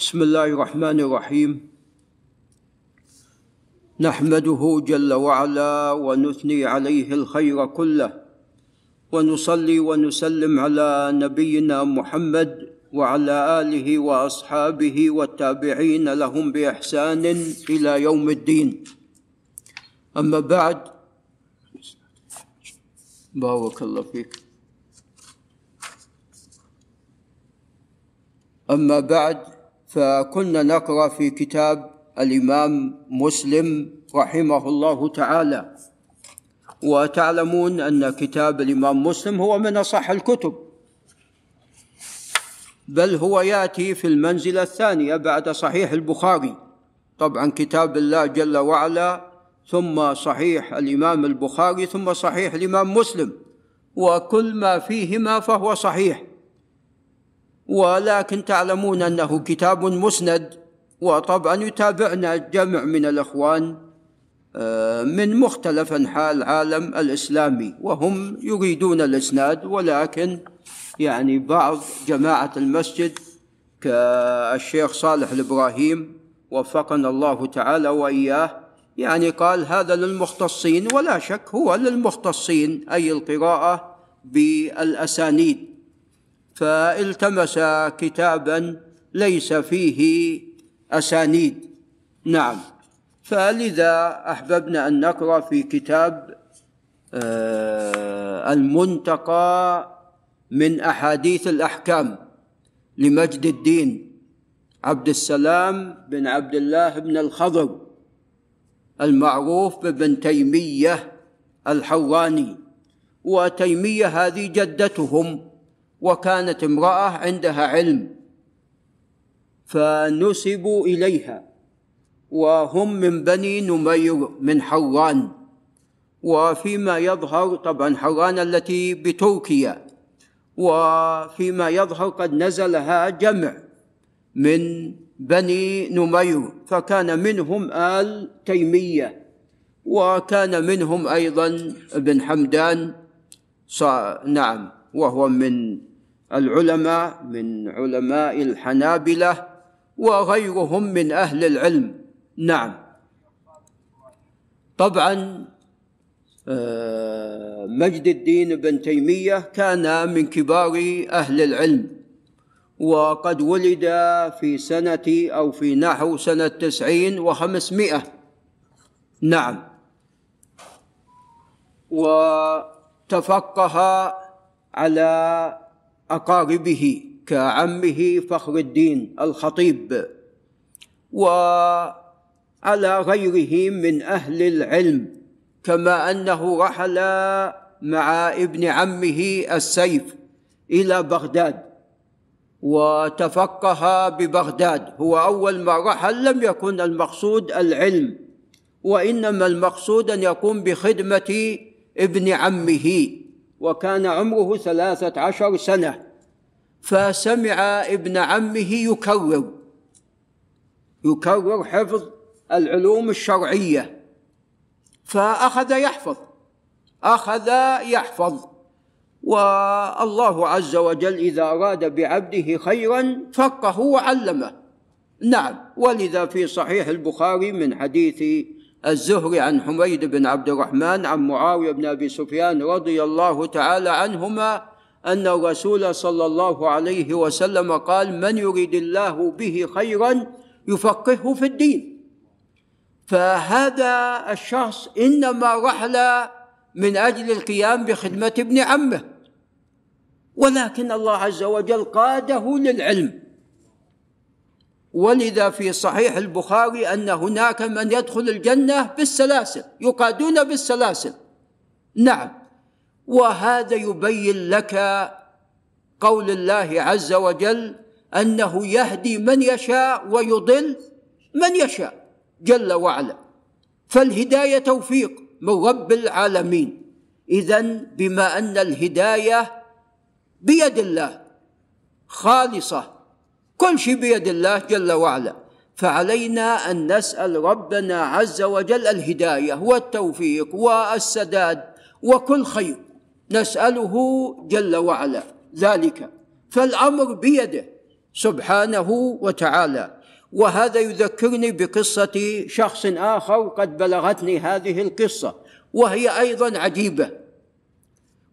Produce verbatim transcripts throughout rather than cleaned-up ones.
بسم الله الرحمن الرحيم. نحمده جل وعلا ونثني عليه الخير كله، ونصلي ونسلم على نبينا محمد وعلى آله وأصحابه والتابعين لهم بإحسان إلى يوم الدين. أما بعد، بارك الله فيك. أما بعد، فكنا نقرأ في كتاب الإمام مسلم رحمه الله تعالى، وتعلمون أن كتاب الإمام مسلم هو من أصح الكتب، بل هو يأتي في المنزلة الثانية بعد صحيح البخاري، طبعا كتاب الله جل وعلا، ثم صحيح الإمام البخاري، ثم صحيح الإمام مسلم، وكل ما فيهما فهو صحيح. ولكن تعلمون أنه كتاب مسند، وطبعا يتابعنا جمع من الأخوان من مختلف أنحاء العالم الإسلامي، وهم يريدون الإسناد، ولكن يعني بعض جماعة المسجد كالشيخ صالح الإبراهيم وفقنا الله تعالى وإياه، يعني قال هذا للمختصين، ولا شك هو للمختصين، أي القراءة بالأسانيد، فالتمس كتابا ليس فيه أسانيد. نعم، فلذا أحببنا أن نقرأ في كتاب المنتقى من أحاديث الأحكام لمجد الدين عبد السلام بن عبد الله بن الخضر المعروف بابن تيمية الحراني. وتيمية هذه جدتهم، وكانت امرأة عندها علم فنسبوا إليها، وهم من بني نُمير من حران، وفيما يظهر طبعا حران التي بتركيا، وفيما يظهر قد نزلها جمع من بني نُمير، فكان منهم آل تيمية، وكان منهم أيضا ابن حمدان، نعم، وهو من العلماء من علماء الحنابلة، وغيرهم من أهل العلم. نعم، طبعا مجد الدين بن تيمية كان من كبار أهل العلم، وقد ولد في سنة أو في نحو سنة تسعين وخمسمائة. نعم، وتفقه على أقاربه كعمه فخر الدين الخطيب، وعلى غيره من أهل العلم، كما أنه رحل مع ابن عمه السيف إلى بغداد وتفقه ببغداد. هو أول ما رحل لم يكن المقصود العلم، وإنما المقصود أن يقوم بخدمة ابن عمه، وكان عمره ثلاثة عشر سنة، فسمع ابن عمه يكرر يكرر حفظ العلوم الشرعية، فأخذ يحفظ أخذ يحفظ والله عز وجل إذا أراد بعبده خيرا فقهه وعلمه. نعم، ولذا في صحيح البخاري من حديث الزهري عن حميد بن عبد الرحمن عن معاوية بن أبي سفيان رضي الله تعالى عنهما أن الرسول صلى الله عليه وسلم قال: من يريد الله به خيرا يفقهه في الدين. فهذا الشخص إنما رحل من أجل القيام بخدمة ابن عمه، ولكن الله عز وجل قاده للعلم. ولذا في صحيح البخاري أن هناك من يدخل الجنة بالسلاسل، يقادون بالسلاسل. نعم، وهذا يبين لك قول الله عز وجل أنه يهدي من يشاء ويضل من يشاء جل وعلا، فالهداية توفيق من رب العالمين. إذن بما أن الهداية بيد الله خالصة، كل شيء بيد الله جل وعلا، فعلينا أن نسأل ربنا عز وجل الهداية والتوفيق والسداد وكل خير، نسأله جل وعلا ذلك، فالأمر بيده سبحانه وتعالى. وهذا يذكرني بقصة شخص آخر قد بلغتني هذه القصة وهي أيضا عجيبة،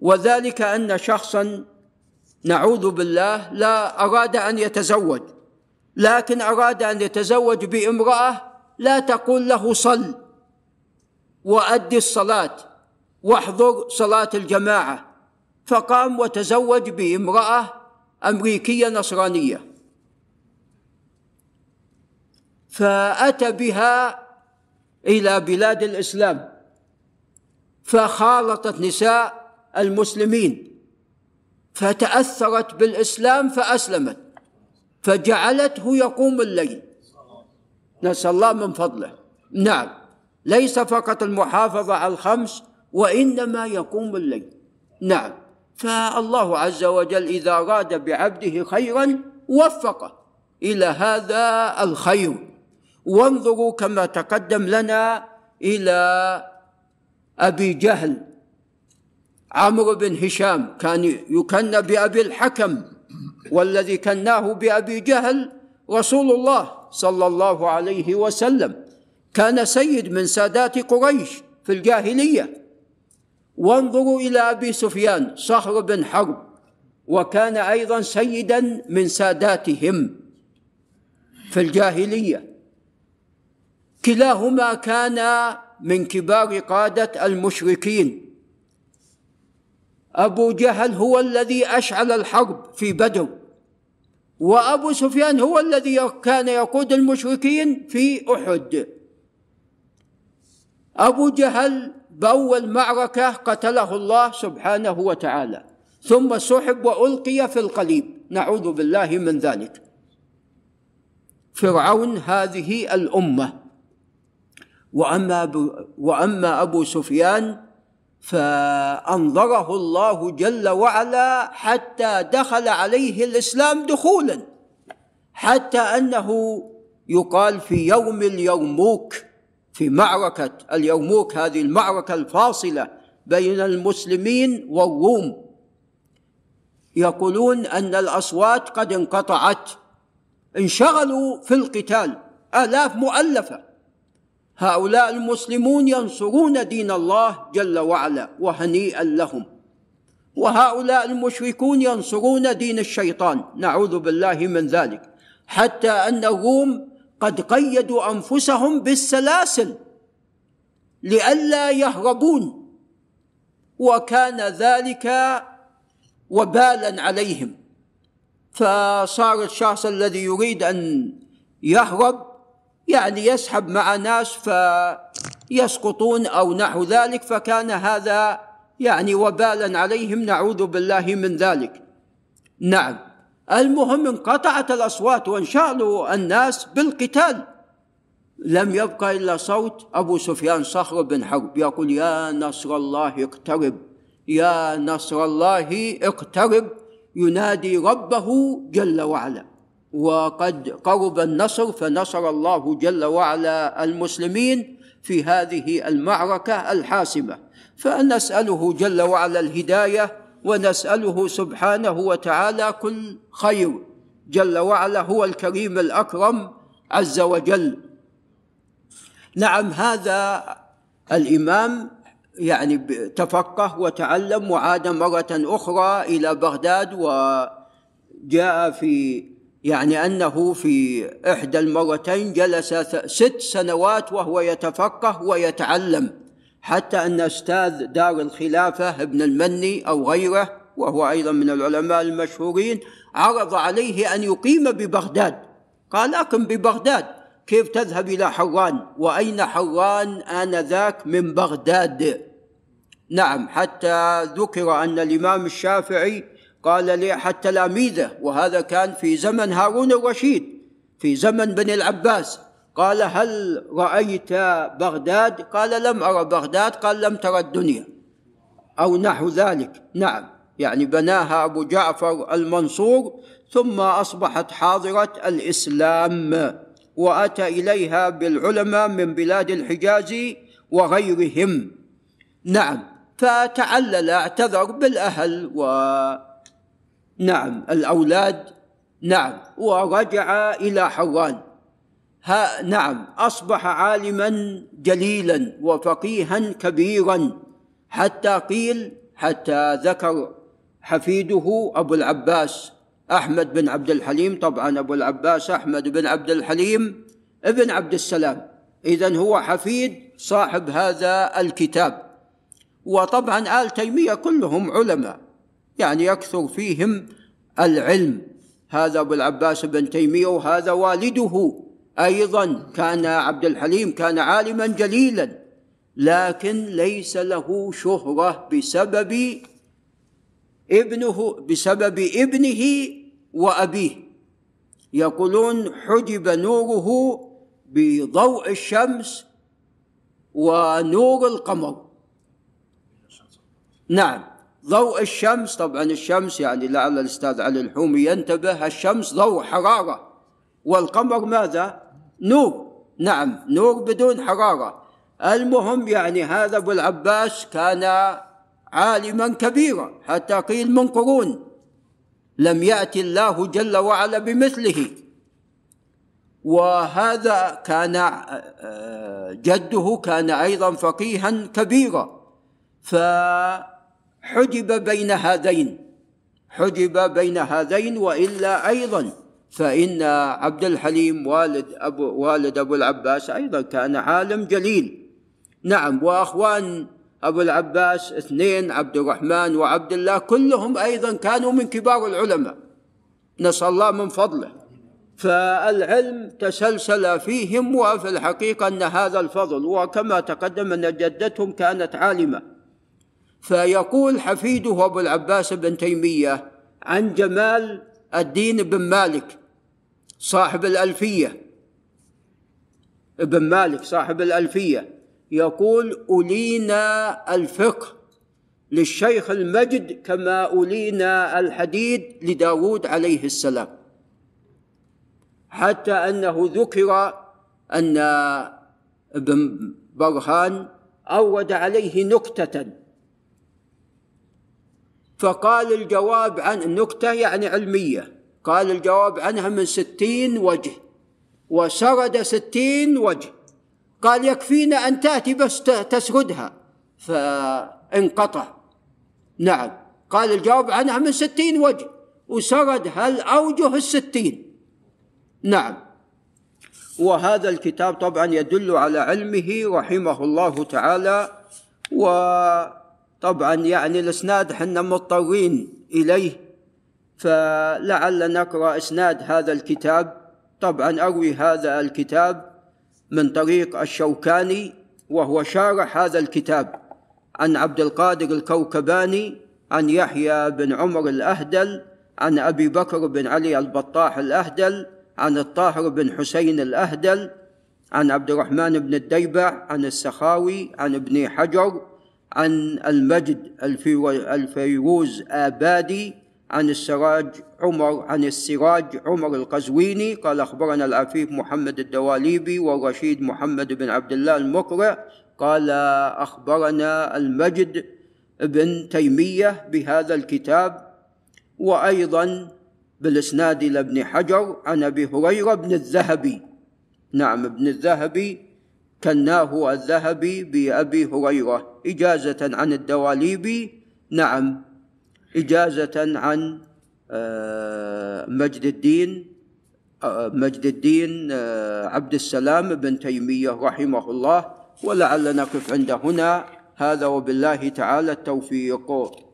وذلك أن شخصا نعوذ بالله لا أراد أن يتزوج، لكن أراد أن يتزوج بامرأة لا تقول له صل وأدي الصلاة واحضر صلاة الجماعة، فقام وتزوج بامرأة أمريكية نصرانية، فأتى بها إلى بلاد الإسلام فخالطت نساء المسلمين فتأثرت بالإسلام فأسلمت، فجعلته يقوم الليل، نسأل الله من فضله. نعم، ليس فقط المحافظة على الخمس وإنما يقوم الليل. نعم، فالله عز وجل إذا أراد بعبده خيرا وفقه إلى هذا الخير. وانظروا كما تقدم لنا إلى أبي جهل، عمرو بن هشام كان يكنى بأبي الحكم، والذي كناه بأبي جهل رسول الله صلى الله عليه وسلم، كان سيد من سادات قريش في الجاهلية. وانظروا إلى أبي سفيان صخر بن حرب، وكان أيضا سيدا من ساداتهم في الجاهلية، كلاهما كان من كبار قادة المشركين. أبو جهل هو الذي أشعل الحرب في بدر، وأبو سفيان هو الذي كان يقود المشركين في أحد. أبو جهل بأول معركة قتله الله سبحانه وتعالى، ثم سحب وألقي في القليب، نعوذ بالله من ذلك، فرعون هذه الأمة. وأما أبو, وأما أبو سفيان فأنظره الله جل وعلا حتى دخل عليه الإسلام دخولا، حتى أنه يقال في يوم اليرموك، في معركة اليرموك، هذه المعركة الفاصلة بين المسلمين والروم، يقولون أن الأصوات قد انقطعت، انشغلوا في القتال، آلاف مؤلفة. هؤلاء المسلمون ينصرون دين الله جل وعلا وهنيئا لهم، وهؤلاء المشركون ينصرون دين الشيطان، نعوذ بالله من ذلك، حتى أن الروم قد قيدوا أنفسهم بالسلاسل لئلا يهربون، وكان ذلك وبالا عليهم. فصار الشخص الذي يريد أن يهرب يعني يسحب مع ناس فيسقطون أو نحو ذلك، فكان هذا يعني وبالا عليهم، نعوذ بالله من ذلك. نعم، المهم انقطعت الأصوات وانشغلوا الناس بالقتال، لم يبقى إلا صوت أبو سفيان صخر بن حرب يقول يا نصر الله اقترب، يا نصر الله اقترب، ينادي ربه جل وعلا. وقد قرب النصر، فنصر الله جل وعلا المسلمين في هذه المعركة الحاسمة. فنسأله جل وعلا الهداية، ونسأله سبحانه وتعالى كل خير، جل وعلا هو الكريم الأكرم عز وجل. نعم، هذا الإمام يعني تفقه وتعلم، وعاد مرة أخرى إلى بغداد، وجاء في يعني أنه في إحدى المرتين جلس ست سنوات وهو يتفقه ويتعلم، حتى أن أستاذ دار الخلافة ابن المني أو غيره، وهو أيضا من العلماء المشهورين، عرض عليه أن يقيم ببغداد، قال أقم ببغداد، كيف تذهب إلى حران وأين حران آنذاك من بغداد. نعم، حتى ذكر أن الإمام الشافعي قال لي حتى تلاميذه، وهذا كان في زمن هارون الرشيد، في زمن بني العباس، قال هل رأيت بغداد؟ قال لم أرى بغداد، قال لم ترى الدنيا أو نحو ذلك. نعم، يعني بناها أبو جعفر المنصور، ثم أصبحت حاضرة الإسلام، وأتى إليها بالعلماء من بلاد الحجاز وغيرهم. نعم، فتعلل، اعتذر بالأهل و نعم الأولاد، نعم، ورجع إلى حران. ها نعم، أصبح عالما جليلا وفقيها كبيرا، حتى قيل، حتى ذكر حفيده أبو العباس أحمد بن عبد الحليم، طبعا أبو العباس أحمد بن عبد الحليم ابن عبد السلام، إذن هو حفيد صاحب هذا الكتاب. وطبعا آل تيمية كلهم علماء، يعني يكثر فيهم العلم. هذا أبو العباس بن تيمية، وهذا والده أيضا كان عبد الحليم، كان عالما جليلا، لكن ليس له شهرة بسبب ابنه بسبب ابنه وأبيه. يقولون حجب نوره بضوء الشمس ونور القمر. نعم، ضوء الشمس، طبعا الشمس يعني لعل الأستاذ علي الحومي ينتبه، الشمس ضوء حرارة، والقمر ماذا؟ نور. نعم، نور بدون حرارة. المهم يعني هذا أبو العباس كان عالما كبيرا، حتى قيل من قرون لم يأتي الله جل وعلا بمثله. وهذا كان جده كان أيضا فقيها كبيرا، فحجب بين هذين حجب بين هذين وإلا أيضا فإن عبد الحليم والد أبو, والد أبو العباس أيضا كان عالم جليل. نعم، وأخوان أبو العباس اثنين، عبد الرحمن وعبد الله، كلهم أيضا كانوا من كبار العلماء، نسأل الله من فضله. فالعلم تسلسل فيهم، وفي الحقيقة أن هذا الفضل، وكما تقدم أن جدتهم كانت عالمة. فيقول حفيده أبو العباس بن تيمية عن جمال الدين بن مالك صاحب الألفيه ابن مالك صاحب الألفيه يقول: أولينا الفقه للشيخ المجد كما أولينا الحديد لداود عليه السلام. حتى أنه ذكر أن ابن برهان أورد عليه نكتة، فقال الجواب عن النكتة يعني علمية، قال الجواب عنها من ستين وجه، وسرد ستين وجه، قال يكفينا أن تأتي بس تسردها، فانقطع. نعم، قال الجواب عنها من ستين وجه وسرد هالأوجه الستين. نعم، وهذا الكتاب طبعا يدل على علمه رحمه الله تعالى. وطبعا يعني الإسناد حنا مضطرين إليه، فلعل نقرأ إسناد هذا الكتاب. طبعا أروي هذا الكتاب من طريق الشوكاني، وهو شارح هذا الكتاب، عن عبد القادر الكوكباني، عن يحيى بن عمر الأهدل، عن أبي بكر بن علي البطاح الأهدل، عن الطاهر بن حسين الأهدل، عن عبد الرحمن بن الديبع، عن السخاوي، عن ابن حجر، عن المجد الفيروز آبادي، عن السراج عمر عن السراج عمر القزويني قال: أخبرنا العفيف محمد الدواليبي والرشيد محمد بن عبد الله المقرئ قال: أخبرنا المجد بن تيمية بهذا الكتاب. وأيضا بالإسناد إلى ابن حجر عن أبي هريرة بن الذهبي. نعم، ابن الذهبي كناه الذهبي بأبي هريرة إجازة عن الدواليبي، نعم، إجازة عن مجد الدين مجد الدين عبد السلام بن تيمية رحمه الله. ولعل نقف عند هنا، هذا وبالله تعالى التوفيق.